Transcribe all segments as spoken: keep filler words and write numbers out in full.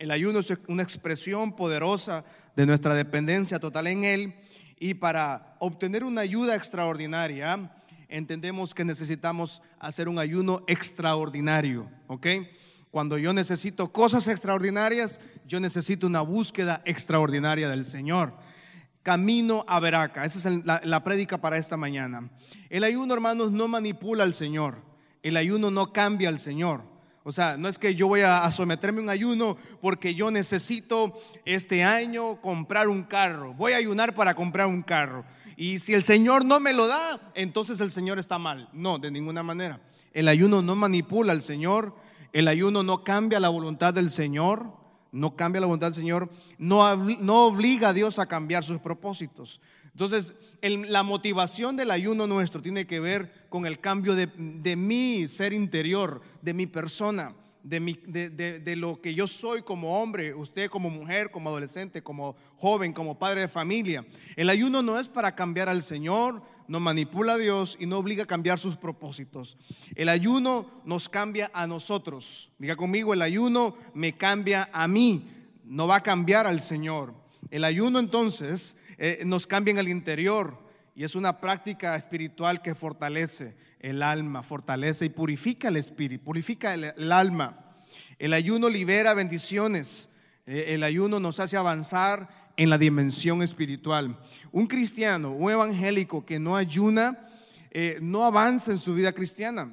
El ayuno es una expresión poderosa de nuestra dependencia total en Él, y para obtener una ayuda extraordinaria entendemos que necesitamos hacer un ayuno extraordinario, ¿ok? Cuando yo necesito cosas extraordinarias, yo necesito una búsqueda extraordinaria del Señor. Camino a Veraca, esa es la, la prédica para esta mañana. El ayuno, hermanos, no manipula al Señor. El ayuno no cambia al Señor. O sea, no es que yo voy a someterme a un ayuno porque yo necesito este año comprar un carro. Voy a ayunar para comprar un carro. Y si el Señor no me lo da, entonces el Señor está mal. No, de ninguna manera. El ayuno no manipula al Señor. El ayuno no cambia la voluntad del Señor. No cambia la voluntad del Señor. No, no obliga a Dios a cambiar sus propósitos. Entonces el, la motivación del ayuno nuestro tiene que ver con el cambio de, de mi ser interior, de mi persona, de, mi, de, de, de lo que yo soy como hombre, usted como mujer, como adolescente, como joven, como padre de familia. El ayuno no es para cambiar al Señor, no manipula a Dios y no obliga a cambiar sus propósitos. El ayuno nos cambia a nosotros. Diga conmigo: el ayuno me cambia a mí, no va a cambiar al Señor. El ayuno entonces eh, nos cambia en el interior, y es una práctica espiritual que fortalece el alma, fortalece y purifica el espíritu, purifica el, el alma. El ayuno libera bendiciones. Eh, el ayuno nos hace avanzar en la dimensión espiritual. Un cristiano, un evangélico que no ayuna eh, no avanza en su vida cristiana.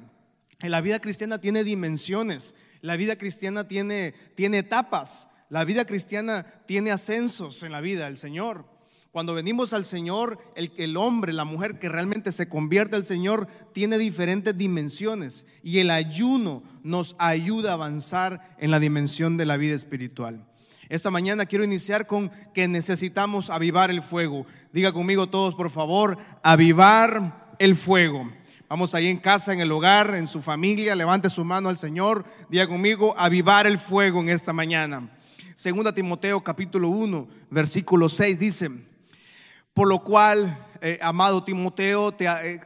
La vida cristiana tiene dimensiones. La vida cristiana tiene, tiene etapas. La vida cristiana tiene ascensos en la vida del Señor. Cuando venimos al Señor, el, el hombre, la mujer que realmente se convierte al Señor tiene diferentes dimensiones, y el ayuno nos ayuda a avanzar en la dimensión de la vida espiritual. Esta mañana quiero iniciar con que necesitamos avivar el fuego. Diga conmigo todos, por favor: avivar el fuego. Vamos, ahí en casa, en el hogar, en su familia, levante su mano al Señor. Diga conmigo: avivar el fuego en esta mañana. Segunda Timoteo capítulo uno versículo seis dice: por lo cual eh, amado Timoteo te, eh,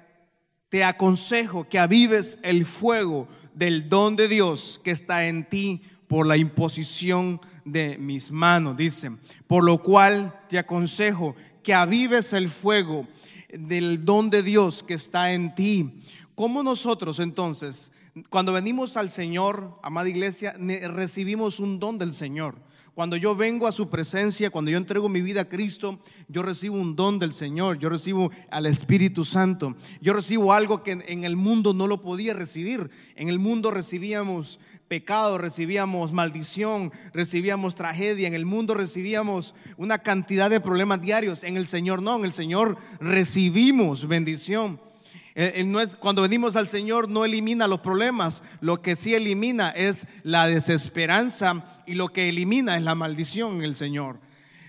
te aconsejo que avives el fuego del don de Dios que está en ti por la imposición de mis manos. Dice: por lo cual te aconsejo que avives el fuego del don de Dios que está en ti. ¿Cómo nosotros entonces, cuando venimos al Señor, amada iglesia, recibimos un don del Señor? Cuando yo vengo a su presencia, cuando yo entrego mi vida a Cristo, yo recibo un don del Señor, yo recibo al Espíritu Santo, yo recibo algo que en el mundo no lo podía recibir. En el mundo recibíamos pecado, recibíamos maldición, recibíamos tragedia, en el mundo recibíamos una cantidad de problemas diarios. En el Señor no, en el Señor recibimos bendición. Cuando venimos al Señor no elimina los problemas. Lo que sí elimina es la desesperanza, y lo que elimina es la maldición en el Señor.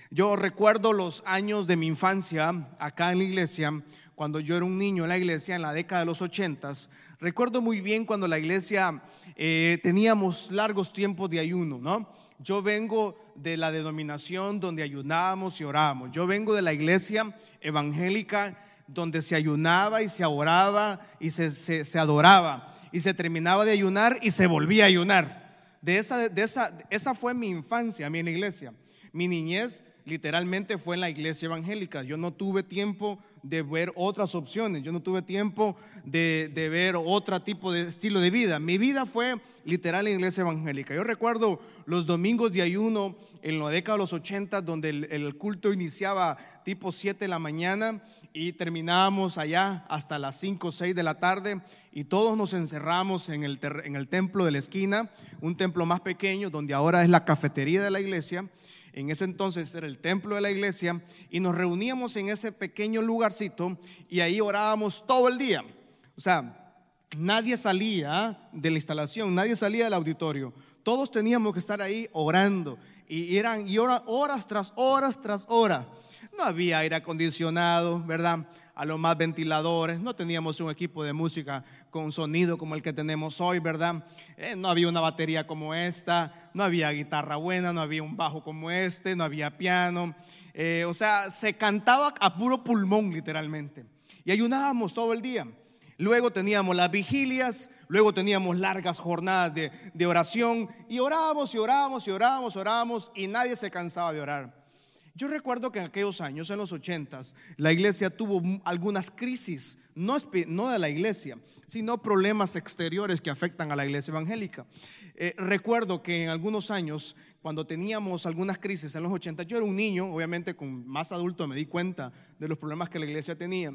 Yo recuerdo los años de mi infancia acá en la iglesia. Cuando yo era un niño en la iglesia, en la década de los ochentas, recuerdo muy bien cuando la iglesia eh, teníamos largos tiempos de ayuno, ¿no? Yo vengo de la denominación donde ayunábamos y orábamos. Yo vengo de la iglesia evangélica donde se ayunaba y se oraba y se, se, se adoraba, y se terminaba de ayunar y se volvía a ayunar. De esa, de esa, esa fue mi infancia, a mí en la iglesia. Mi niñez literalmente fue en la iglesia evangélica. Yo no tuve tiempo de ver otras opciones. Yo no tuve tiempo de, de ver otro tipo de estilo de vida. Mi vida fue literal en la iglesia evangélica. Yo recuerdo los domingos de ayuno en la década de los ochenta, donde el, el culto iniciaba tipo siete de la mañana y terminábamos allá hasta las cinco o seis de la tarde, y todos nos encerramos en el, ter, en el templo de la esquina, un templo más pequeño donde ahora es la cafetería de la iglesia. En ese entonces era el templo de la iglesia, y nos reuníamos en ese pequeño lugarcito y ahí orábamos todo el día. O sea, nadie salía de la instalación, nadie salía del auditorio. Todos teníamos que estar ahí orando, y eran y hora, horas tras horas tras horas. No había aire acondicionado, ¿verdad? A lo más ventiladores. No teníamos un equipo de música con sonido como el que tenemos hoy, ¿verdad? Eh, no había una batería como esta, no había guitarra buena, no había un bajo como este, no había piano. Eh, o sea, se cantaba a puro pulmón literalmente. Y ayunábamos todo el día. Luego teníamos las vigilias, luego teníamos largas jornadas de, de oración y orábamos y orábamos y orábamos, orábamos y nadie se cansaba de orar. Yo recuerdo que en aquellos años, en los ochentas, la iglesia tuvo algunas crisis, no, no de la iglesia, sino problemas exteriores que afectan a la iglesia evangélica. Eh, recuerdo que en algunos años, cuando teníamos algunas crisis en los ochentas, yo era un niño, obviamente con más adulto me di cuenta de los problemas que la iglesia tenía.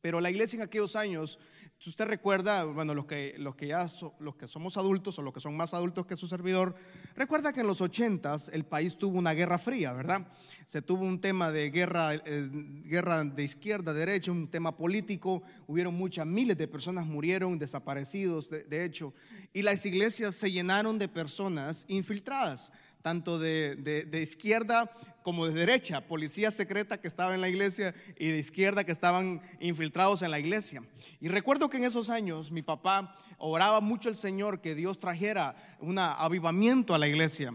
Pero la iglesia en aquellos años, si usted recuerda, bueno, los que, los que ya so, los que somos adultos o los que son más adultos que su servidor, recuerda que en los ochentas el país tuvo una guerra fría, ¿verdad? Se tuvo un tema de guerra, eh, guerra de izquierda, derecha, un tema político. Hubieron muchas, miles de personas murieron, desaparecidos, de, de hecho. Y las iglesias se llenaron de personas infiltradas, tanto de, de, de izquierda como de derecha, policía secreta que estaba en la iglesia y de izquierda que estaban infiltrados en la iglesia. Y recuerdo que en esos años mi papá oraba mucho al Señor que Dios trajera un avivamiento a la iglesia.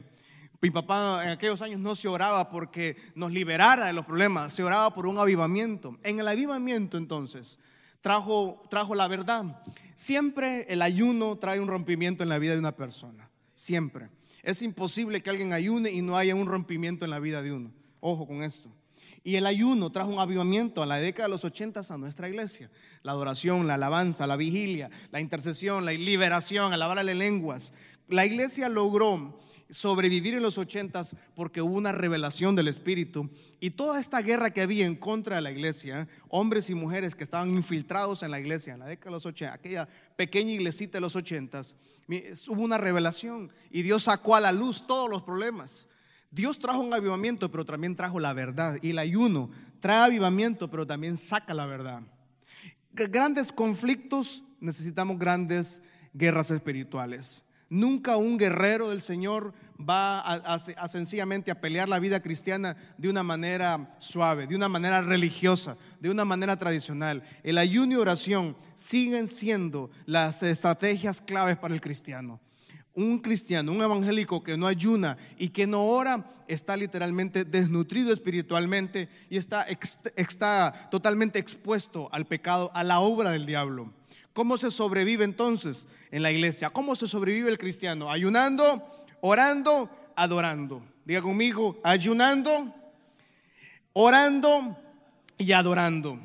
Mi papá en aquellos años no se oraba porque nos liberara de los problemas, se oraba por un avivamiento. En el avivamiento entonces trajo, trajo la verdad. Siempre el ayuno trae un rompimiento en la vida de una persona, siempre. Es imposible que alguien ayune y no haya un rompimiento en la vida de uno. Ojo con esto. Y el ayuno trajo un avivamiento a la década de los ochentas a nuestra iglesia. La adoración, la alabanza, la vigilia, la intercesión, la liberación, alabarle lenguas. La iglesia logró sobrevivir en los ochentas porque hubo una revelación del Espíritu. Y toda esta guerra que había en contra de la iglesia, hombres y mujeres que estaban infiltrados en la iglesia en la década de los ochentas, aquella pequeña iglesita de los ochentas, hubo una revelación y Dios sacó a la luz todos los problemas. Dios trajo un avivamiento, pero también trajo la verdad. Y el ayuno trae avivamiento, pero también saca la verdad. Grandes conflictos, necesitamos grandes guerras espirituales. Nunca un guerrero del Señor va a, a, a sencillamente a pelear la vida cristiana de una manera suave, de una manera religiosa, de una manera tradicional. El ayuno y oración siguen siendo las estrategias claves para el cristiano. Un cristiano, un evangélico que no ayuna y que no ora está literalmente desnutrido espiritualmente y está, ex, está totalmente expuesto al pecado, a la obra del diablo. ¿Cómo se sobrevive entonces en la iglesia? ¿Cómo se sobrevive el cristiano? Ayunando, orando, adorando. Diga conmigo, ayunando, orando y adorando.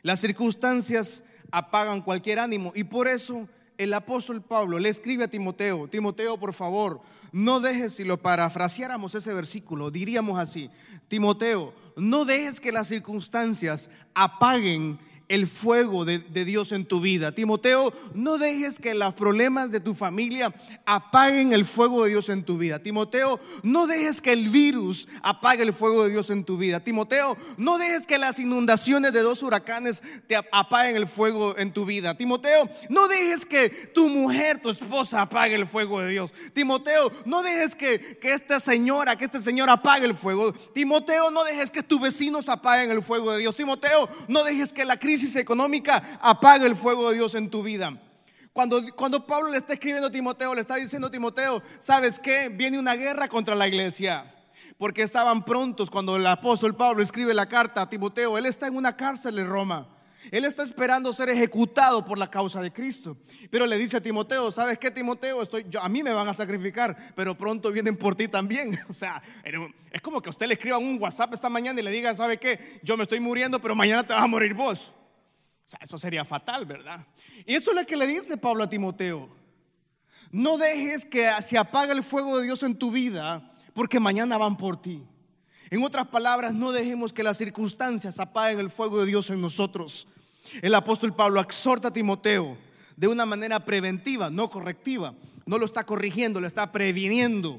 Las circunstancias apagan cualquier ánimo y por eso el apóstol Pablo le escribe a Timoteo: Timoteo, por favor, no dejes, si lo parafraseáramos ese versículo, diríamos así: Timoteo, no dejes que las circunstancias apaguen el fuego de, de Dios en tu vida. Timoteo, no dejes que los problemas de tu familia apaguen el fuego de Dios en tu vida. Timoteo, no dejes que el virus apague el fuego de Dios en tu vida. Timoteo, no dejes que las inundaciones de dos huracanes te apaguen el fuego en tu vida. Timoteo, no dejes que tu mujer, tu esposa, apague el fuego de Dios. Timoteo, no dejes que, que esta señora, que este señor apague el fuego. Timoteo, no dejes que tus vecinos apaguen el fuego de Dios. Timoteo, no dejes que la crisis crisis económica apaga el fuego de Dios en tu vida. Cuando, cuando Pablo le está escribiendo a Timoteo, le está diciendo a Timoteo: ¿sabes qué? Viene una guerra contra la iglesia. Porque estaban prontos cuando el apóstol Pablo escribe la carta a Timoteo. Él está en una cárcel en Roma. Él está esperando ser ejecutado por la causa de Cristo. Pero le dice a Timoteo: ¿sabes qué, Timoteo? Estoy, yo, a mí me van a sacrificar, pero pronto vienen por ti también. O sea, es como que usted le escriba un WhatsApp esta mañana y le diga: ¿sabe qué? Yo me estoy muriendo, pero mañana te vas a morir vos. O sea, eso sería fatal, ¿verdad? Y eso es lo que le dice Pablo a Timoteo: no dejes que se apague el fuego de Dios en tu vida, porque mañana van por ti. En otras palabras, no dejemos que las circunstancias apaguen el fuego de Dios en nosotros. El apóstol Pablo exhorta a Timoteo de una manera preventiva, no correctiva. No lo está corrigiendo, lo está previniendo.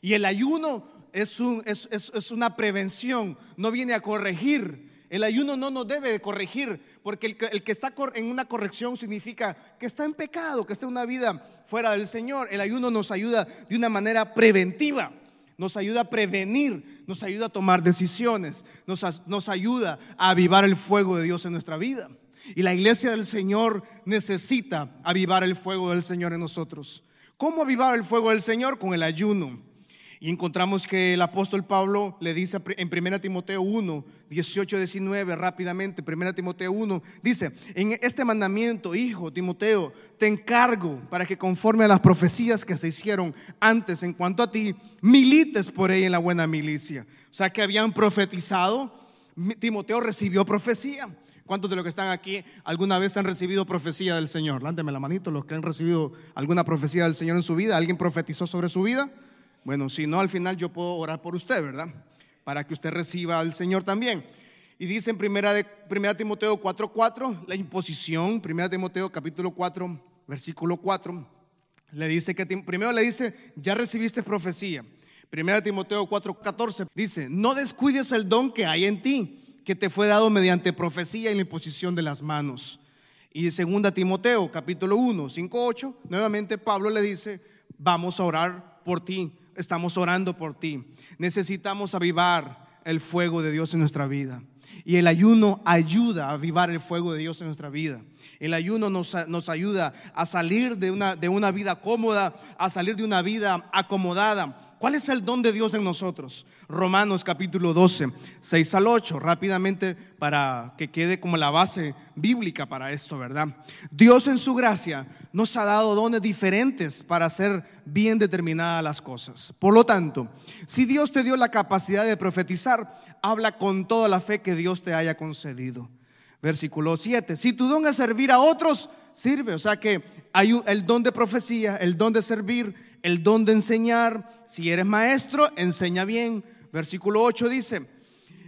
Y el ayuno es, un, es, es, es una prevención, no viene a corregir. El ayuno no nos debe corregir, porque el que, el que está en una corrección significa que está en pecado, que está en una vida fuera del Señor. El ayuno nos ayuda de una manera preventiva, nos ayuda a prevenir, nos ayuda a tomar decisiones, nos, nos ayuda a avivar el fuego de Dios en nuestra vida. Y la iglesia del Señor necesita avivar el fuego del Señor en nosotros. ¿Cómo avivar el fuego del Señor? Con el ayuno. Y encontramos que el apóstol Pablo le dice en primera Timoteo uno, dieciocho, diecinueve, rápidamente, primera Timoteo uno, dice: en este mandamiento, hijo Timoteo, te encargo para que conforme a las profecías que se hicieron antes en cuanto a ti, milites por ella en la buena milicia. O sea, que habían profetizado, Timoteo recibió profecía. ¿Cuántos de los que están aquí alguna vez han recibido profecía del Señor? Lánteme la manito los que han recibido alguna profecía del Señor en su vida. ¿Alguien profetizó sobre su vida? Bueno, si no, al final yo puedo orar por usted, ¿verdad? Para que usted reciba al Señor también. Y dice en primera Timoteo cuatro cuatro, la imposición, primera Timoteo capítulo cuatro, versículo cuatro, le dice que primero le dice, ya recibiste profecía. primera Timoteo cuatro catorce dice: no descuides el don que hay en ti, que te fue dado mediante profecía y la imposición de las manos. Y segunda Timoteo capítulo uno, cinco, ocho, nuevamente Pablo le dice: vamos a orar por ti, estamos orando por ti. Necesitamos avivar el fuego de Dios en nuestra vida. Y el ayuno ayuda a avivar el fuego de Dios en nuestra vida. El ayuno nos, nos ayuda a salir de una, de una vida cómoda, a salir de una vida acomodada. ¿Cuál es el don de Dios en nosotros? Romanos capítulo doce, seis al ocho, rápidamente, para que quede como la base bíblica para esto, ¿verdad? Dios en su gracia nos ha dado dones diferentes para hacer bien determinadas las cosas. Por lo tanto, si Dios te dio la capacidad de profetizar, habla con toda la fe que Dios te haya concedido. Versículo siete, si tu don es servir a otros, sirve. O sea que hay el don de profecía, el don de servir, el don de enseñar. Si eres maestro, enseña bien. Versículo ocho dice: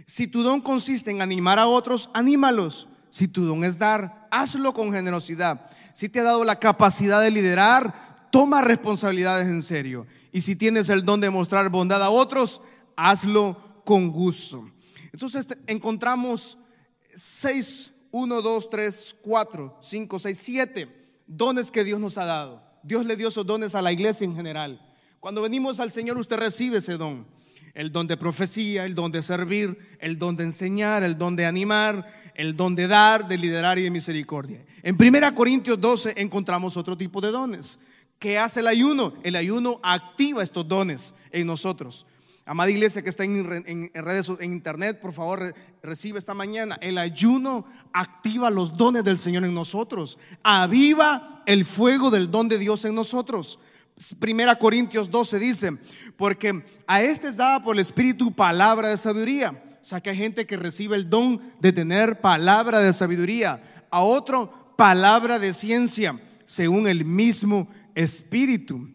si tu don consiste en animar a otros, anímalos. Si tu don es dar, hazlo con generosidad. Si te ha dado la capacidad de liderar, toma responsabilidades en serio. Y si tienes el don de mostrar bondad a otros, hazlo con gusto. Entonces encontramos seis, uno, dos, tres, cuatro, cinco, seis, siete dones que Dios nos ha dado. Dios le dio esos dones a la iglesia en general. Cuando venimos al Señor, usted recibe ese don: el don de profecía, el don de servir, el don de enseñar, el don de animar, el don de dar, de liderar y de misericordia. En primera Corintios doce encontramos otro tipo de dones. ¿Qué hace el ayuno? El ayuno activa estos dones en nosotros. Amada iglesia que está en, en, en redes, en internet, por favor re, recibe esta mañana. El ayuno activa los dones del Señor en nosotros, aviva el fuego del don de Dios en nosotros. Primera Corintios doce dice: porque a este es dada por el Espíritu palabra de sabiduría. O sea que hay gente que recibe el don de tener palabra de sabiduría, a otro palabra de ciencia según el mismo Espíritu.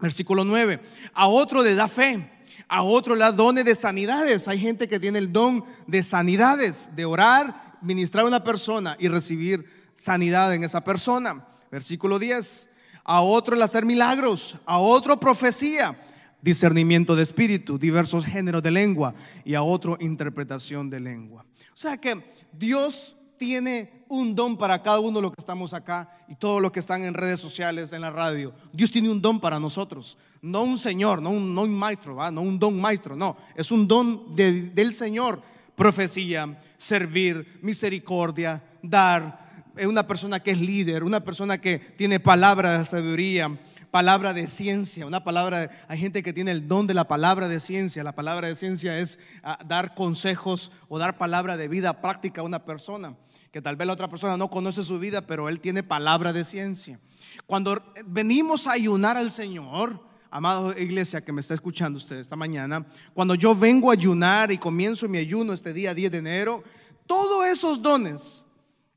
Versículo nueve, a otro le da fe, a otro le da dones de sanidades. Hay gente que tiene el don de sanidades, de orar, ministrar a una persona y recibir sanidad en esa persona. Versículo diez, a otro el hacer milagros, a otro profecía, discernimiento de espíritu, diversos géneros de lengua, y a otro interpretación de lengua. O sea que Dios tiene un don para cada uno de los que estamos acá y todos los que están en redes sociales, en la radio. Dios tiene un don para nosotros. No un señor, no un, no un maestro, ¿va? No un don maestro, no. Es un don de, del Señor. Profecía, servir, misericordia, dar. Una persona que es líder, una persona que tiene palabra de sabiduría, palabra de ciencia, una palabra de, hay gente que tiene el don de la palabra de ciencia. La palabra de ciencia es uh, dar consejos o dar palabra de vida práctica a una persona que tal vez la otra persona no conoce su vida, pero él tiene palabra de ciencia. Cuando venimos a ayunar al Señor, amada iglesia que me está escuchando usted esta mañana, cuando yo vengo a ayunar y comienzo mi ayuno este día diez de enero, todos esos dones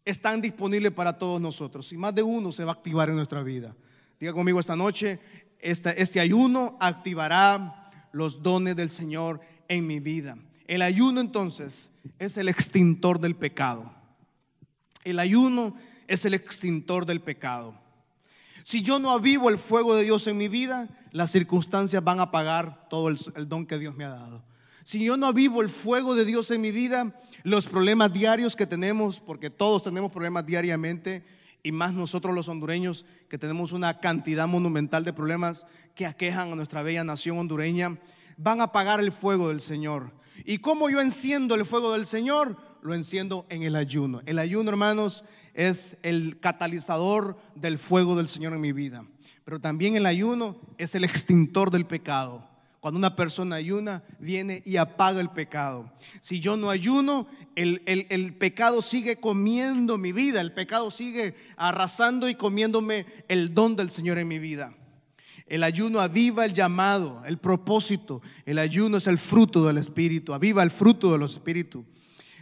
están disponibles para todos nosotros, y más de uno se va a activar en nuestra vida. Diga conmigo esta noche: este, este ayuno activará los dones del Señor en mi vida. El ayuno entonces es el extintor del pecado. El ayuno es el extintor del pecado. Si yo no avivo el fuego de Dios en mi vida, las circunstancias van a apagar todo el, el don que Dios me ha dado. Si yo no avivo el fuego de Dios en mi vida, los problemas diarios que tenemos, porque todos tenemos problemas diariamente, y más nosotros los hondureños, que tenemos una cantidad monumental de problemas que aquejan a nuestra bella nación hondureña, van a apagar el fuego del Señor. ¿Y cómo yo enciendo el fuego del Señor? Lo enciendo en el ayuno. El ayuno, hermanos, es el catalizador del fuego del Señor en mi vida, pero también el ayuno es el extintor del pecado. Cuando una persona ayuna, viene y apaga el pecado. Si yo no ayuno, el, el, el pecado sigue comiendo mi vida. El pecado sigue arrasando y comiéndome el don del Señor en mi vida. El ayuno aviva el llamado, el propósito. El ayuno es el fruto del Espíritu, aviva el fruto de los Espíritus.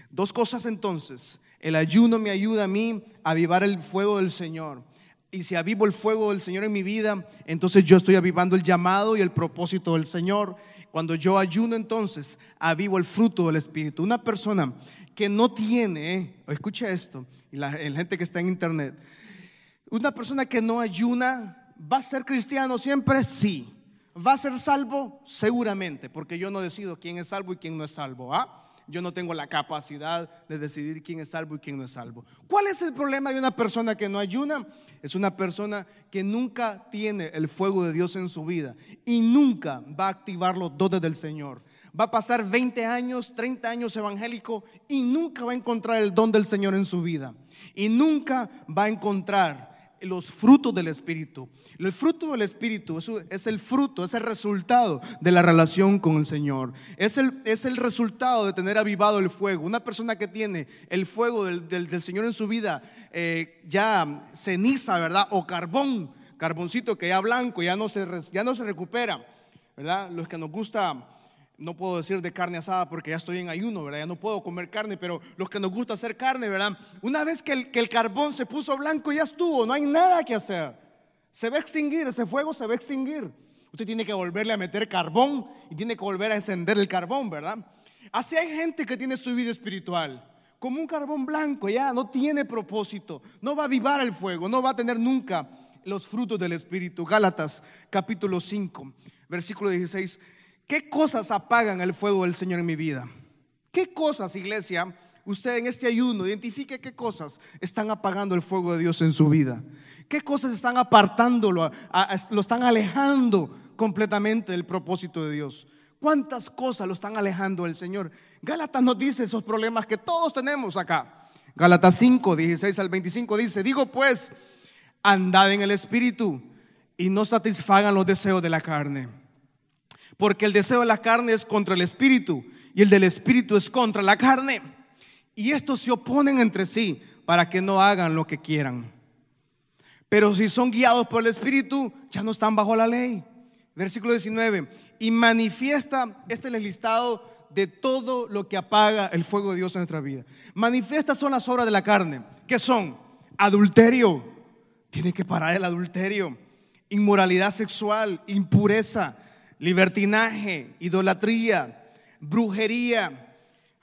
Dos cosas entonces: el ayuno me ayuda a mí a avivar el fuego del Señor. Y si avivo el fuego del Señor en mi vida, entonces yo estoy avivando el llamado y el propósito del Señor. Cuando yo ayuno, entonces avivo el fruto del Espíritu. Una persona que no tiene, escucha esto, y la, la gente que está en internet, una persona que no ayuna, ¿va a ser cristiano siempre? Sí. ¿Va a ser salvo? Seguramente, porque yo no decido quién es salvo y quién no es salvo. ¿Ah? Yo no tengo la capacidad de decidir quién es salvo y quién no es salvo. ¿Cuál es el problema de una persona que no ayuna? Es una persona que nunca tiene el fuego de Dios en su vida y nunca va a activar los dones del Señor. Va a pasar veinte años, treinta años evangélico y nunca va a encontrar el don del Señor en su vida. Y nunca va a encontrar los frutos del Espíritu. El fruto del Espíritu es el fruto, es el resultado de la relación con el Señor. Es el, es el resultado de tener avivado el fuego. Una persona que tiene el fuego del, del, del Señor en su vida, eh, ya ceniza, ¿verdad? O carbón, carboncito que ya blanco, ya no se, ya no se recupera, ¿verdad? Los que nos gusta, no puedo decir de carne asada porque ya estoy en ayuno, ¿verdad? Ya no puedo comer carne, pero los que nos gusta hacer carne, ¿verdad? Una vez que el, que el carbón se puso blanco, ya estuvo, no hay nada que hacer. Se va a extinguir, ese fuego se va a extinguir. Usted tiene que volverle a meter carbón y tiene que volver a encender el carbón, ¿verdad? Así hay gente que tiene su vida espiritual como un carbón blanco, ya no tiene propósito, no va a avivar el fuego, no va a tener nunca los frutos del Espíritu. Gálatas capítulo cinco, versículo dieciséis. ¿Qué cosas apagan el fuego del Señor en mi vida? ¿Qué cosas, iglesia? Usted en este ayuno identifique qué cosas están apagando el fuego de Dios en su vida. ¿Qué cosas están apartándolo, a, a, lo están alejando completamente del propósito de Dios? ¿Cuántas cosas lo están alejando del Señor? Gálatas nos dice esos problemas que todos tenemos acá. Gálatas cinco, dieciséis al veinticinco dice: digo pues, andad en el Espíritu y no satisfagan los deseos de la carne. Porque el deseo de la carne es contra el Espíritu y el del Espíritu es contra la carne, y estos se oponen entre sí para que no hagan lo que quieran. Pero si son guiados por el Espíritu, ya no están bajo la ley. Versículo diecinueve. Y manifiesta, este es el listado de todo lo que apaga el fuego de Dios en nuestra vida. Manifiestas son las obras de la carne, que son adulterio, tiene que parar el adulterio, inmoralidad sexual, impureza, libertinaje, idolatría, brujería.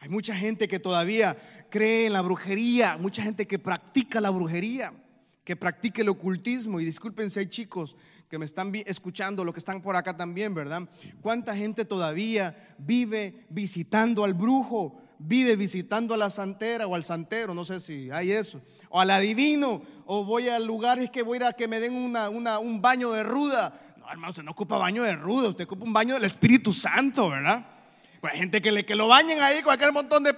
Hay mucha gente que todavía cree en la brujería, mucha gente que practica la brujería, que practica el ocultismo. Y disculpen si hay chicos que me están escuchando, los que están por acá también, ¿verdad? ¿Cuánta gente todavía vive visitando al brujo, vive visitando a la santera o al santero? No sé si hay eso. O al adivino, o voy a lugares que voy a que me den una, una, un baño de ruda. Hermano, usted no ocupa baño de rudo, usted ocupa un baño del Espíritu Santo, ¿verdad? Pues hay gente que, le, que lo bañen ahí con aquel montón de...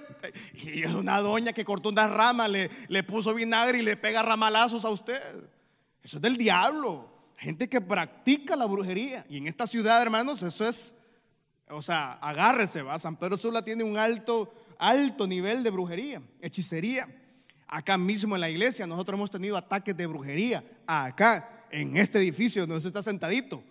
Y es una doña que cortó unas ramas, le, le puso vinagre y le pega ramalazos a usted. Eso es del diablo. Gente que practica la brujería. Y en esta ciudad, hermanos, eso es... O sea, agárrese, va. San Pedro Sula tiene un alto, alto nivel de brujería, hechicería. Acá mismo en la iglesia nosotros hemos tenido ataques de brujería. Acá. En este edificio donde usted está sentadito.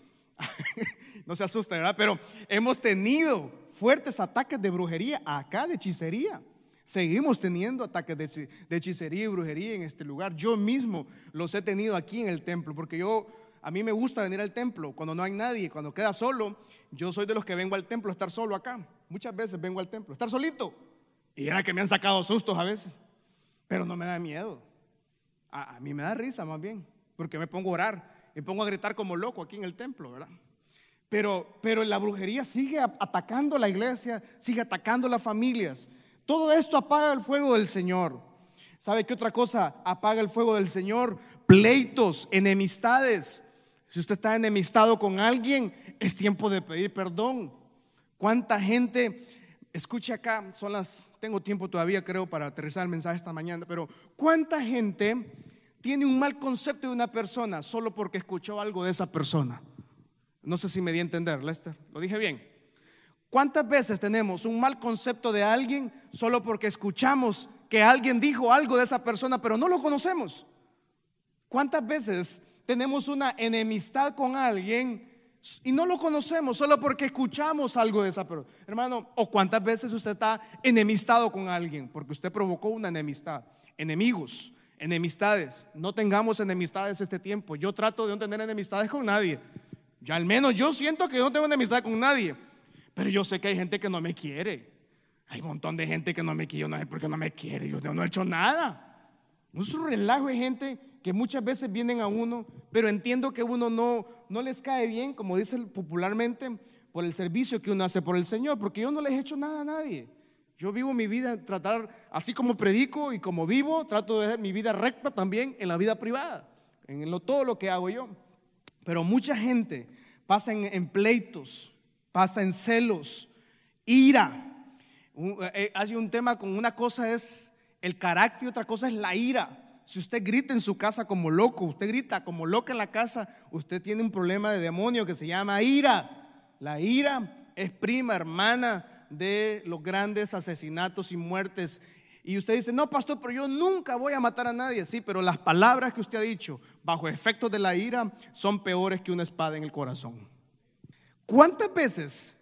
No se asuste, ¿verdad? Pero hemos tenido fuertes ataques de brujería acá, de hechicería. Seguimos teniendo ataques de, de hechicería y brujería en este lugar. Yo mismo los he tenido aquí en el templo, porque yo, a mí me gusta venir al templo cuando no hay nadie, cuando queda solo. Yo soy de los que vengo al templo a estar solo acá. Muchas veces vengo al templo a estar solito. Y era que me han sacado sustos a veces, pero no me da miedo. A, a mí me da risa más bien, porque me pongo a orar, me pongo a gritar como loco aquí en el templo, ¿verdad? Pero, pero la brujería sigue atacando la iglesia, sigue atacando las familias. Todo esto apaga el fuego del Señor. ¿Sabe qué otra cosa apaga el fuego del Señor? Pleitos, enemistades. Si usted está enemistado con alguien, es tiempo de pedir perdón. ¿Cuánta gente? Escuche acá, son las... Tengo tiempo todavía, creo, para aterrizar el mensaje esta mañana, pero ¿cuánta gente tiene un mal concepto de una persona solo porque escuchó algo de esa persona? No sé si me di a entender, Lester. ¿Lo dije bien? ¿Cuántas veces tenemos un mal concepto de alguien solo porque escuchamos que alguien dijo algo de esa persona, pero no lo conocemos? ¿Cuántas veces tenemos una enemistad con alguien y no lo conocemos solo porque escuchamos algo de esa persona? Hermano, ¿o cuántas veces usted está enemistado con alguien porque usted provocó una enemistad? Enemigos, enemistades. No tengamos enemistades este tiempo. Yo trato de no tener enemistades con nadie. Ya al menos yo siento que no tengo enemistad con nadie. Pero yo sé que hay gente que no me quiere. Hay un montón de gente que no me quiere. Yo no sé por qué no me quiere. Yo no he hecho nada. Es un relajo de gente que muchas veces vienen a uno. Pero entiendo que uno no, no les cae bien, como dicen popularmente, por el servicio que uno hace por el Señor. Porque yo no les he hecho nada a nadie. Yo vivo mi vida, tratar así como predico y como vivo, trato de hacer mi vida recta también en la vida privada, en lo, todo lo que hago yo. Pero mucha gente pasa en, en pleitos, pasa en celos, ira. Un, eh, hay un tema con una cosa es el carácter y otra cosa es la ira. Si usted grita en su casa como loco, usted grita como loca en la casa, usted tiene un problema de demonio que se llama ira. La ira es prima hermana de los grandes asesinatos y muertes. Y usted dice, no pastor, pero yo nunca voy a matar a nadie. Sí, pero las palabras que usted ha dicho bajo efectos de la ira son peores que una espada en el corazón. ¿Cuántas veces,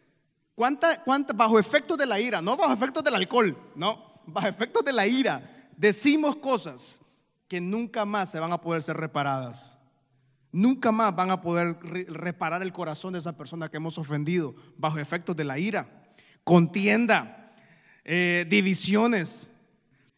cuánta, cuánta, bajo efectos de la ira, no bajo efectos del alcohol, no, bajo efectos de la ira decimos cosas que nunca más se van a poder ser reparadas? Nunca más van a poder re- reparar el corazón de esa persona que hemos ofendido bajo efectos de la ira. Contienda, eh, divisiones.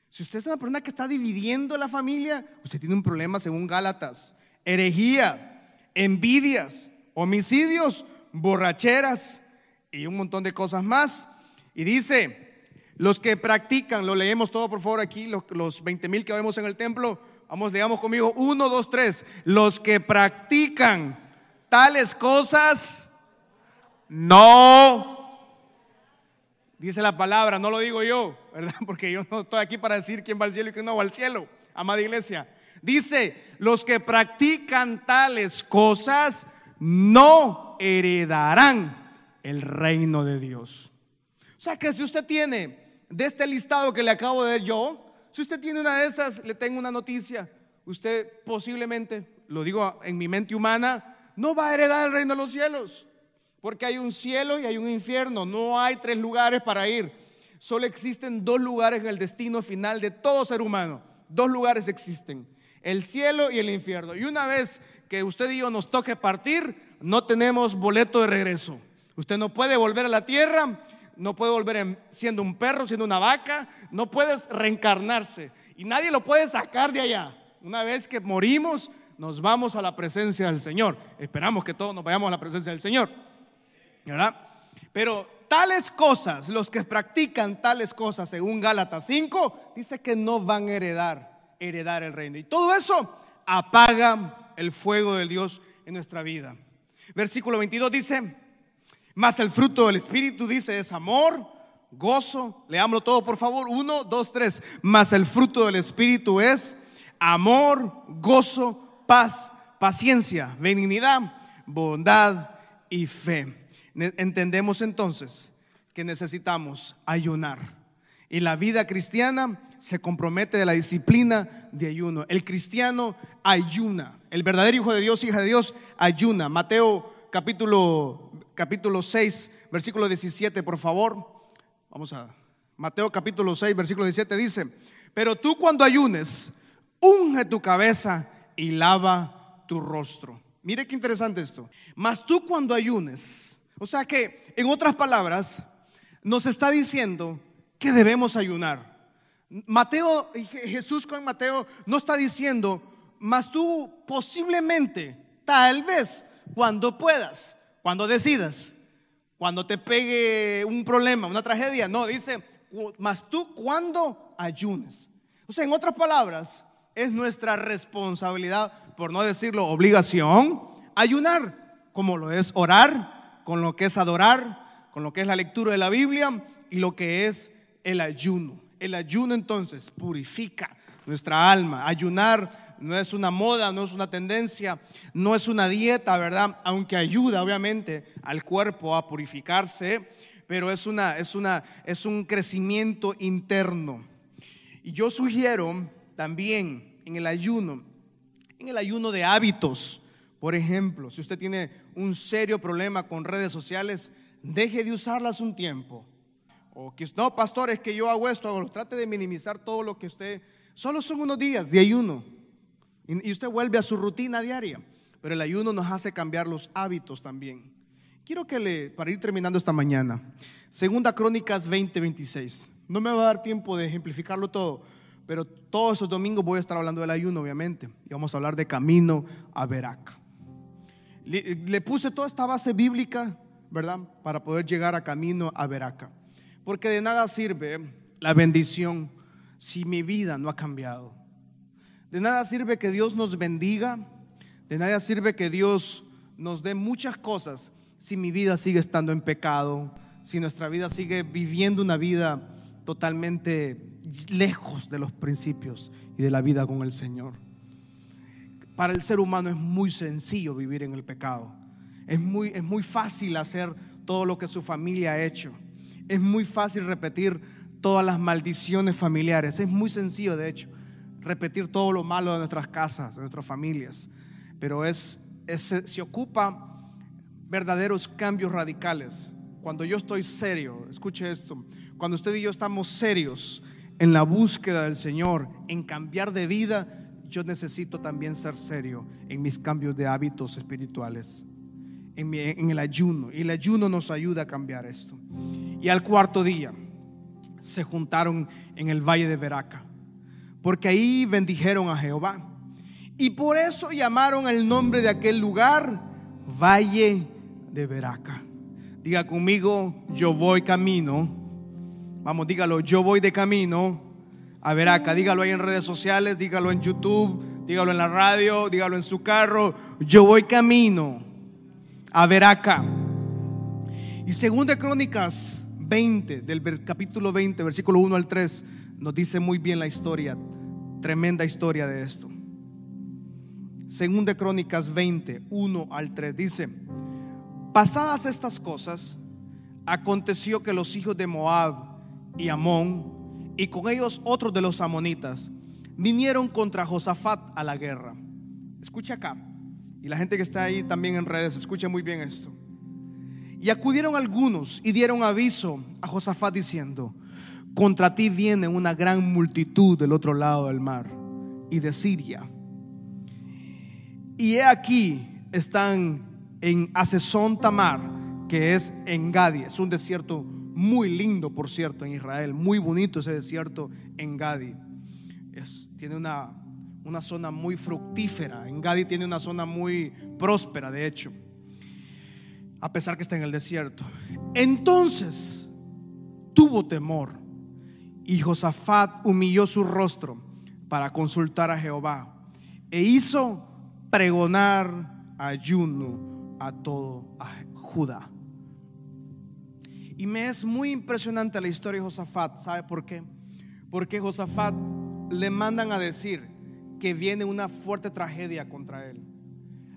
Si usted es una persona que está dividiendo la familia, usted tiene un problema según Gálatas. Herejía, envidias, homicidios, borracheras y un montón de cosas más. Y dice, los que practican, lo leemos todo por favor aquí, los, los veinte mil que vemos en el templo. Vamos, leamos conmigo, uno, dos, tres. Los que practican tales cosas, no. Dice la palabra, no lo digo yo, ¿verdad? Porque yo no estoy aquí para decir quién va al cielo y quién no va al cielo, amada iglesia. Dice, los que practican tales cosas no heredarán el reino de Dios. O sea que si usted tiene, de este listado que le acabo de dar yo, si usted tiene una de esas, le tengo una noticia. Usted posiblemente, lo digo en mi mente humana, no va a heredar el reino de los cielos. Porque hay un cielo y hay un infierno. No hay tres lugares para ir. Solo existen dos lugares en el destino final de todo ser humano. Dos lugares existen: el cielo y el infierno. Y una vez que usted y yo nos toque partir, no tenemos boleto de regreso. Usted no puede volver a la tierra. No puede volver siendo un perro, siendo una vaca. No puedes reencarnarse. Y nadie lo puede sacar de allá. Una vez que morimos, nos vamos a la presencia del Señor. Esperamos que todos nos vayamos a la presencia del Señor, ¿verdad? Pero tales cosas, los que practican tales cosas, según Gálatas cinco, dice que no van a heredar, heredar el reino. Y todo eso apaga el fuego de Dios en nuestra vida. Versículo veintidós dice, mas el fruto del Espíritu, dice, es amor, gozo. Leámoslo todo por favor, uno, dos, tres. Mas el fruto del Espíritu es amor, gozo, paz, paciencia, benignidad, bondad y fe. Entendemos entonces que necesitamos ayunar, y la vida cristiana se compromete de la disciplina de ayuno. El cristiano ayuna. El verdadero hijo de Dios, hija de Dios, ayuna. Mateo capítulo, capítulo seis, versículo diecisiete, por favor. Vamos a Mateo capítulo seis, versículo diecisiete, dice: pero tú cuando ayunes, unge tu cabeza y lava tu rostro. Mire qué interesante esto. Mas tú cuando ayunes. O sea que, en otras palabras, nos está diciendo que debemos ayunar. Mateo, Jesús con Mateo no está diciendo, mas tú posiblemente, tal vez, cuando puedas, cuando decidas, cuando te pegue un problema, una tragedia. No, dice, mas tú cuando ayunes. O sea, en otras palabras, es nuestra responsabilidad, por no decirlo obligación, ayunar, como lo es orar, con lo que es adorar, con lo que es la lectura de la Biblia y lo que es el ayuno. El ayuno entonces purifica nuestra alma. Ayunar no es una moda, no es una tendencia, no es una dieta, ¿verdad? Aunque ayuda obviamente al cuerpo a purificarse, pero es, una, es, una, es un crecimiento interno. Y yo sugiero también en el ayuno, en el ayuno de hábitos. Por ejemplo, si usted tiene un serio problema con redes sociales, deje de usarlas un tiempo. O que, no, pastor, es que yo hago esto, hago, trate de minimizar todo lo que usted, solo son unos días de ayuno y usted vuelve a su rutina diaria. Pero el ayuno nos hace cambiar los hábitos también. Quiero que le, para ir terminando esta mañana, Segunda Crónicas veinte veintiséis. No me va a dar tiempo de ejemplificarlo todo, pero todos esos domingos voy a estar hablando del ayuno, obviamente, y vamos a hablar de camino a Berak. Le, le puse toda esta base bíblica, ¿verdad?, para poder llegar a camino a Berak. Porque de nada sirve la bendición si mi vida no ha cambiado. De nada sirve que Dios nos bendiga, de nada sirve que Dios nos dé muchas cosas si mi vida sigue estando en pecado, si nuestra vida sigue viviendo una vida totalmente lejos de los principios y de la vida con el Señor. Para el ser humano es muy sencillo vivir en el pecado. Es muy, es muy fácil hacer todo lo que su familia ha hecho. Es muy fácil repetir todas las maldiciones familiares. Es muy sencillo, de hecho, repetir todo lo malo de nuestras casas, de nuestras familias. Pero es, es, se ocupa verdaderos cambios radicales. Cuando yo estoy serio, escuche esto, cuando usted y yo estamos serios en la búsqueda del Señor, en cambiar de vida, yo necesito también ser serio en mis cambios de hábitos espirituales, en, mi, en el ayuno. Y el ayuno nos ayuda a cambiar esto. Y al cuarto día se juntaron en el valle de Beraka, porque ahí bendijeron a Jehová, y por eso llamaron el nombre de aquel lugar Valle de Beraka. Diga conmigo, yo voy camino. Vamos, dígalo, yo voy de camino a Beraka. Dígalo ahí en redes sociales, dígalo en YouTube, dígalo en la radio, dígalo en su carro. Yo voy camino a Beraka. Y Segunda Crónicas veinte, del capítulo veinte, versículo uno al tres, nos dice muy bien la historia, tremenda historia de esto. Segunda Crónicas veinte, uno al tres, dice: pasadas estas cosas, aconteció que los hijos de Moab y Amón, y con ellos otros de los amonitas, vinieron contra Josafat a la guerra. Escucha acá, y la gente que está ahí también en redes, escucha muy bien esto. Y acudieron algunos y dieron aviso a Josafat diciendo: contra ti viene una gran multitud del otro lado del mar y de Siria, y he aquí están en Asesón Tamar, que es en Gadi. Es un desierto muy lindo, por cierto, en Israel. Muy bonito ese desierto en Gadi. Es, tiene una, una zona muy fructífera. En Gadi tiene una zona muy próspera, de hecho, a pesar que está en el desierto. Entonces tuvo temor, y Josafat humilló su rostro para consultar a Jehová, e hizo pregonar ayuno a todo a Judá. Y me es muy impresionante la historia de Josafat. ¿Sabe por qué? Porque Josafat le mandan a decir que viene una fuerte tragedia contra él.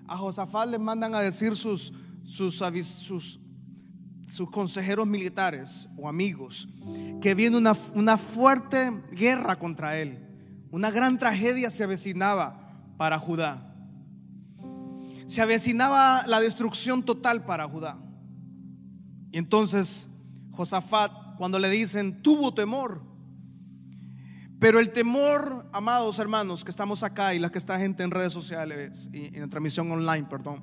A Josafat le mandan a decir sus Sus, sus, sus consejeros militares o amigos que viene una, una fuerte guerra contra él. Una gran tragedia se avecinaba para Judá. Se avecinaba la destrucción total para Judá. Y entonces Josafat, cuando le dicen, tuvo temor. Pero el temor, amados hermanos que estamos acá y la que está gente en redes sociales y en transmisión online, perdón,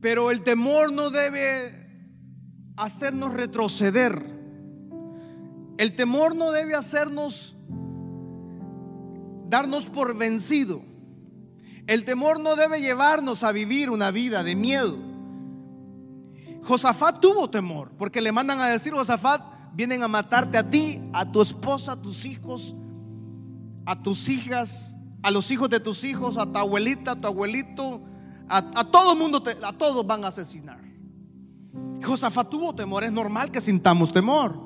pero el temor no debe hacernos retroceder. El temor no debe hacernos darnos por vencido. El temor no debe llevarnos a vivir una vida de miedo. Josafat tuvo temor, porque le mandan a decir: Josafat, vienen a matarte a ti, a tu esposa, a tus hijos, a tus hijas, a los hijos de tus hijos, a tu abuelita, a tu abuelito. A, a todo mundo, te, a todos van a asesinar. Josafat tuvo temor. Es normal que sintamos temor.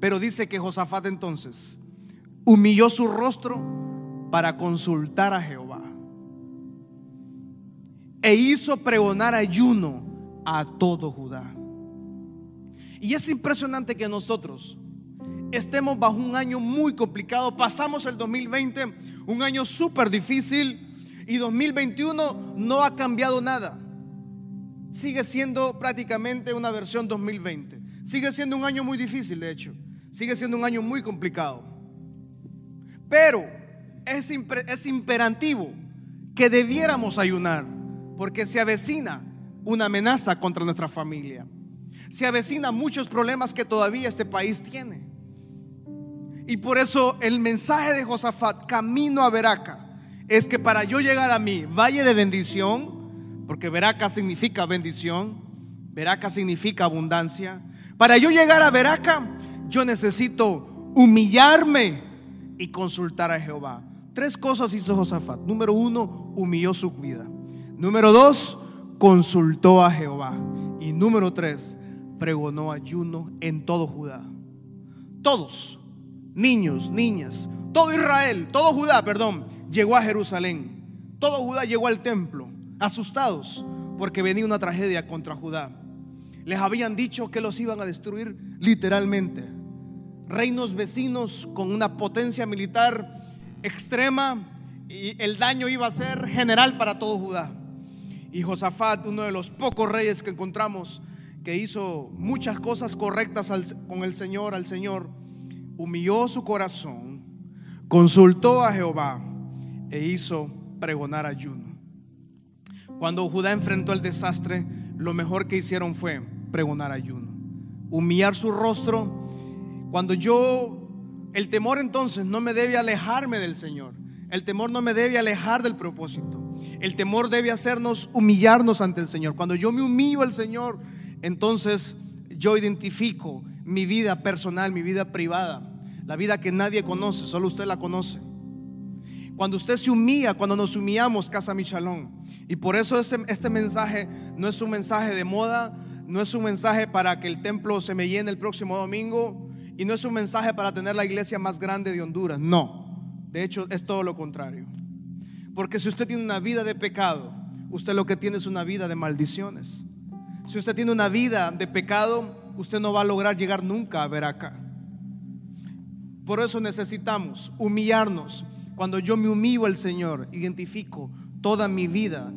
Pero dice que Josafat entonces humilló su rostro para consultar a Jehová. E hizo pregonar ayuno a todo Judá. Y es impresionante que nosotros estemos bajo un año muy complicado. Pasamos el dos mil veinte, un año súper difícil, y dos mil veintiuno no ha cambiado nada. Sigue siendo prácticamente una versión dos mil veinte. Sigue siendo un año muy difícil, de hecho. Sigue siendo un año muy complicado. Pero es, imper- es imperativo que debiéramos ayunar, porque se avecina una amenaza contra nuestra familia. Se avecinan muchos problemas que todavía este país tiene. Y por eso el mensaje de Josafat camino a Beraka es que para yo llegar a mi valle de bendición, porque Beraka significa bendición, Beraka significa abundancia, para yo llegar a Beraka yo necesito humillarme y consultar a Jehová. Tres cosas hizo Josafat. Número uno, humilló su vida. Número dos, consultó a Jehová. Y número tres, pregonó ayuno en todo Judá. Todos, niños, niñas, todo Israel, todo Judá, perdón, llegó a Jerusalén. Todo Judá llegó al templo, asustados, porque venía una tragedia contra Judá. Les habían dicho que los iban a destruir literalmente. Reinos vecinos con una potencia militar extrema, y el daño iba a ser general para todo Judá. Y Josafat, uno de los pocos reyes que encontramos que hizo muchas cosas correctas al, con el Señor, al Señor, humilló su corazón, consultó a Jehová e hizo pregonar ayuno. Cuando Judá enfrentó el desastre, lo mejor que hicieron fue pregonar ayuno, humillar su rostro. Cuando yo, el temor entonces no me debe alejarme del Señor, el temor no me debe alejar del propósito, el temor debe hacernos humillarnos ante el Señor. Cuando yo me humillo al Señor, entonces yo identifico mi vida personal, mi vida privada, la vida que nadie conoce, solo usted la conoce. Cuando usted se humilla, cuando nos humillamos, casa mi shalom. Y por eso este, este mensaje no es un mensaje de moda, no es un mensaje para que el templo se me llene el próximo domingo, y no es un mensaje para tener la iglesia más grande de Honduras, no. De hecho es todo lo contrario, porque si usted tiene una vida de pecado, usted lo que tiene es una vida de maldiciones. Si usted tiene una vida de pecado, usted no va a lograr llegar nunca a Beraka. Por eso necesitamos humillarnos. Cuando yo me humillo al Señor, identifico toda mi vida,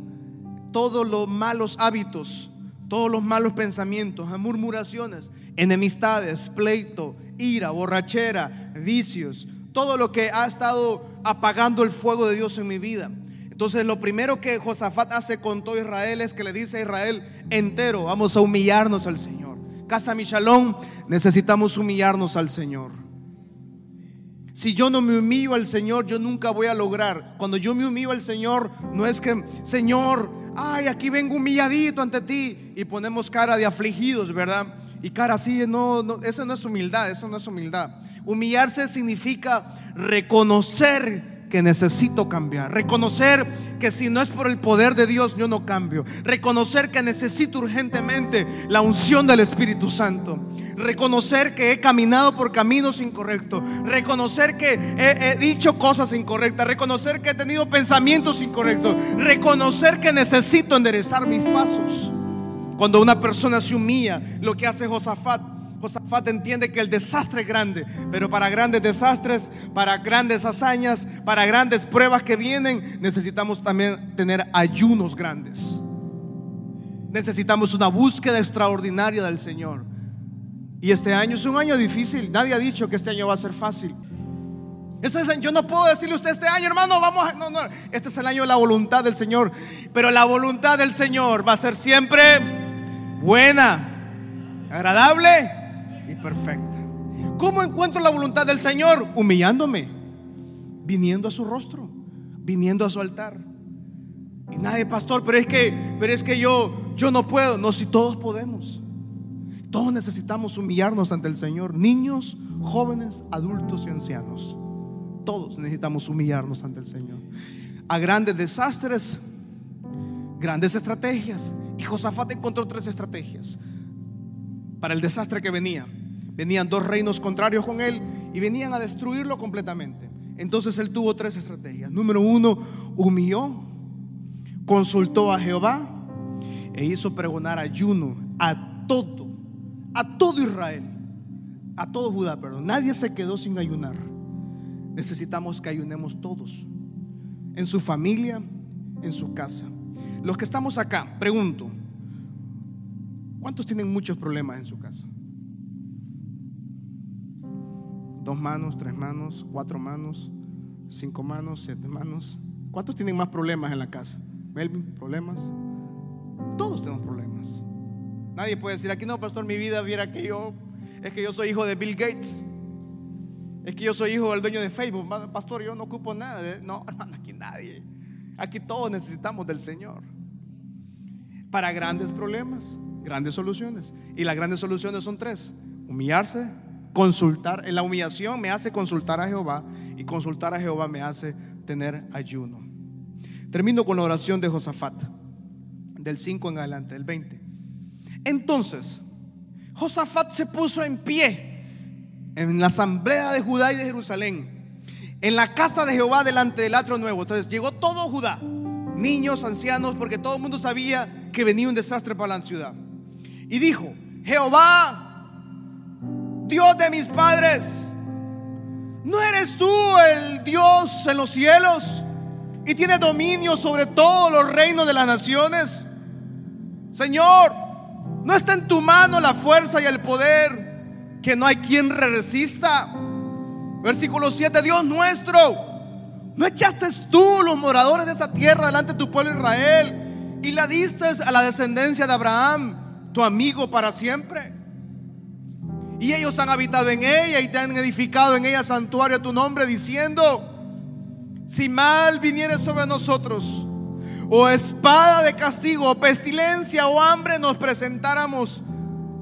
todos los malos hábitos, todos los malos pensamientos, murmuraciones, enemistades, pleito, ira, borrachera, vicios, todo lo que ha estado apagando el fuego de Dios en mi vida. Entonces lo primero que Josafat hace con todo Israel es que le dice a Israel entero: vamos a humillarnos al Señor. Casa mi shalom, necesitamos humillarnos al Señor. Si yo no me humillo al Señor, yo nunca voy a lograr. Cuando yo me humillo al Señor, no es que Señor, ay, aquí vengo humilladito ante ti, y ponemos cara de afligidos, ¿verdad? Y cara así, no, no, esa no es humildad, eso no es humildad. Humillarse significa reconocer que necesito cambiar, reconocer que si no es por el poder de Dios yo no cambio, reconocer que necesito urgentemente la unción del Espíritu Santo, reconocer que he caminado por caminos incorrectos, reconocer que he, he dicho cosas incorrectas, reconocer que he tenido pensamientos incorrectos, reconocer que necesito enderezar mis pasos. Cuando una persona se humilla, lo que hace Josafat, Josafat entiende que el desastre es grande, pero para grandes desastres, para grandes hazañas, para grandes pruebas que vienen, necesitamos también tener ayunos grandes. Necesitamos una búsqueda extraordinaria del Señor. Y este año es un año difícil. Nadie ha dicho que este año va a ser fácil. Este es, yo no puedo decirle a usted este año, hermano, vamos a, no, no. Este es el año de la voluntad del Señor. Pero la voluntad del Señor va a ser siempre buena, agradable y perfecta. ¿Cómo encuentro la voluntad del Señor? Humillándome, viniendo a su rostro, viniendo a su altar. Y nadie, pastor, pero es que, pero es que yo, yo no puedo. No, si todos podemos, todos necesitamos humillarnos ante el Señor. Niños, jóvenes, adultos y ancianos, todos necesitamos humillarnos ante el Señor. A grandes desastres, grandes estrategias. Y Josafat encontró tres estrategias para el desastre que venía. Venían dos reinos contrarios con él y venían a destruirlo completamente. Entonces él tuvo tres estrategias. Número uno, humilló, consultó a Jehová e hizo pregonar ayuno a todo, a todo Israel, a todo Judá, perdón. Nadie se quedó sin ayunar. Necesitamos que ayunemos todos, en su familia, en su casa. Los que estamos acá, pregunto, ¿cuántos tienen muchos problemas en su casa? Dos manos, tres manos, cuatro manos, cinco manos, siete manos. ¿Cuántos tienen más problemas en la casa? Melvin, problemas. Todos tenemos problemas. Nadie puede decir aquí, no, pastor, mi vida viera que yo, es que yo soy hijo de Bill Gates, es que yo soy hijo del dueño de Facebook. Pastor, yo no ocupo nada de, no, hermano, aquí nadie. Aquí todos necesitamos del Señor. Para grandes problemas, grandes soluciones. Y las grandes soluciones son tres: humillarse, consultar. En la humillación me hace consultar a Jehová, y consultar a Jehová me hace tener ayuno. Termino con la oración de Josafat, del cinco en adelante, del veinte. Entonces Josafat se puso en pie en la asamblea de Judá y de Jerusalén, en la casa de Jehová delante del atrio nuevo. Entonces llegó todo Judá, niños, ancianos, porque todo el mundo sabía que venía un desastre para la ciudad. Y dijo: Jehová, Dios de mis padres, ¿no eres tú el Dios en los cielos y tienes dominio sobre todos los reinos de las naciones? Señor, ¿no está en tu mano la fuerza y el poder, que no hay quien resista? Versículo siete: Dios nuestro, ¿no echaste tú los moradores de esta tierra delante de tu pueblo Israel y la diste a la descendencia de Abraham, tu amigo, para siempre? Y ellos han habitado en ella y te han edificado en ella santuario a tu nombre, diciendo: si mal viniere sobre nosotros, o espada de castigo, o pestilencia, o hambre, nos presentáramos,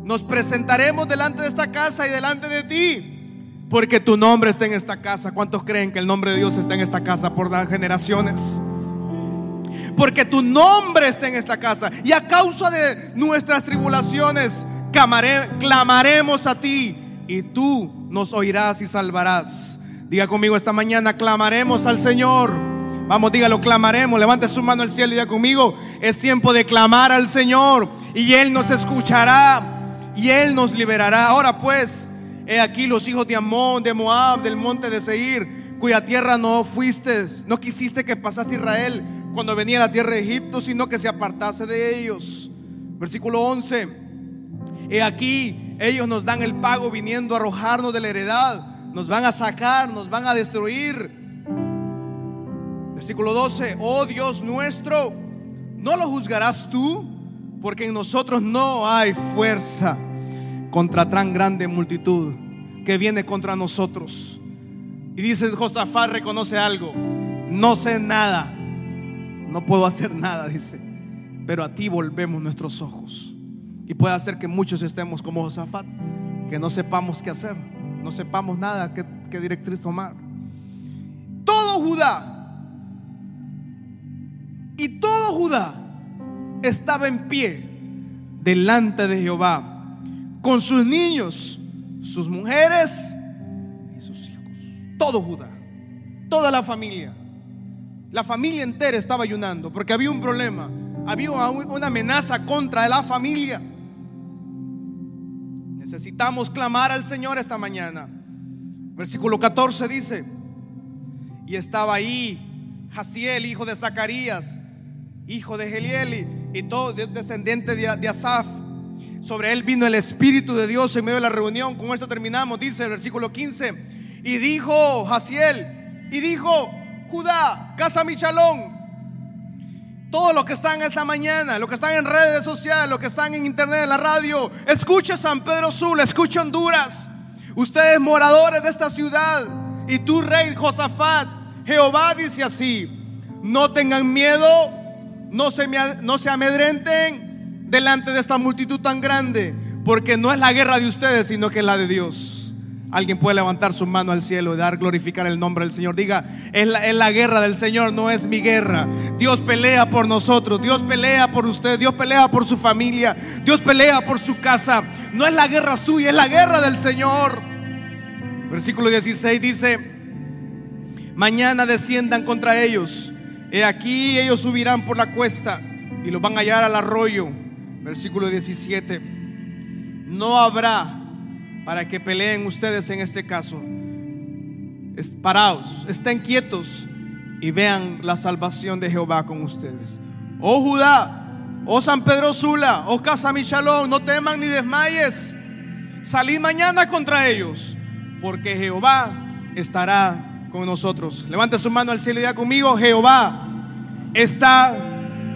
nos presentaremos delante de esta casa y delante de ti, porque tu nombre está en esta casa. ¿Cuántos creen que el nombre de Dios está en esta casa por las generaciones? Porque tu nombre está en esta casa. Y a causa de nuestras tribulaciones clamare, clamaremos a ti, y tú nos oirás y salvarás. Diga conmigo esta mañana: clamaremos al Señor. Vamos, dígalo, clamaremos. Levante su mano al cielo y diga conmigo: es tiempo de clamar al Señor, y Él nos escuchará y Él nos liberará. Ahora pues, he aquí los hijos de Amón, de Moab, del monte de Seir, cuya tierra no fuiste, no quisiste que pasase Israel cuando venía a la tierra de Egipto, sino que se apartase de ellos. Versículo once: he aquí ellos nos dan el pago, viniendo a arrojarnos de la heredad. Nos van a sacar, nos van a destruir. Versículo doce: oh Dios nuestro, ¿no lo juzgarás tú? Porque en nosotros no hay fuerza contra tan grande multitud que viene contra nosotros. Y dice Josafat, reconoce algo: no sé nada, no puedo hacer nada, dice, pero a ti volvemos nuestros ojos. Y puede hacer que muchos estemos como Josafat, que no sepamos qué hacer, no sepamos nada, qué, qué directriz tomar. Todo Judá Y todo Judá estaba en pie delante de Jehová, con sus niños, sus mujeres y sus hijos. Todo Judá, toda la familia, la familia entera estaba ayunando, porque había un problema, había una amenaza contra la familia. Necesitamos clamar al Señor esta mañana. Versículo catorce dice: y estaba ahí Jaziel, hijo de Zacarías, hijo de Gelieli, y todo descendiente de Asaf. Sobre él vino el Espíritu de Dios en medio de la reunión. Con esto terminamos. Dice el versículo quince: y dijo Jaziel, y dijo Judá, casa Michalón. Todos los que están esta mañana, los que están en redes sociales, los que están en internet, en la radio, escucha San Pedro Sula, escucha Honduras. Ustedes, moradores de esta ciudad, y tú, rey Josafat, Jehová dice así: no tengan miedo, no se, no se amedrenten delante de esta multitud tan grande, porque no es la guerra de ustedes, sino que es la de Dios. Alguien puede levantar su mano al cielo y dar, glorificar el nombre del Señor. Diga: es la, es la guerra del Señor, no es mi guerra. Dios pelea por nosotros, Dios pelea por usted, Dios pelea por su familia, Dios pelea por su casa. No es la guerra suya, es la guerra del Señor. Versículo dieciséis dice: mañana desciendan contra ellos. He aquí ellos subirán por la cuesta y los van a hallar al arroyo. Versículo diecisiete. No habrá para que peleen ustedes en este caso. Paraos, estén quietos y vean la salvación de Jehová con ustedes. Oh Judá, oh San Pedro Sula, oh Casa Michalón, no teman ni desmayes. Salid mañana contra ellos, porque Jehová estará con nosotros. Levante su mano al cielo y diga conmigo: Jehová está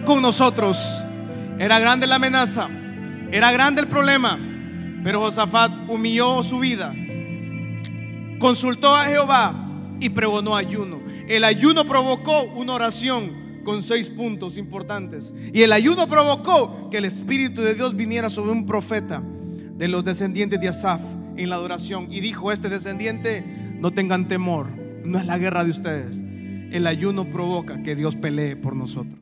con nosotros. Era grande la amenaza, era grande el problema, pero Josafat humilló su vida, consultó a Jehová y pregonó ayuno. El ayuno provocó una oración con seis puntos importantes, y el ayuno provocó que el Espíritu de Dios viniera sobre un profeta de los descendientes de Asaf en la adoración, y dijo: este descendiente, no tengan temor, no es la guerra de ustedes. El ayuno provoca que Dios pelee por nosotros.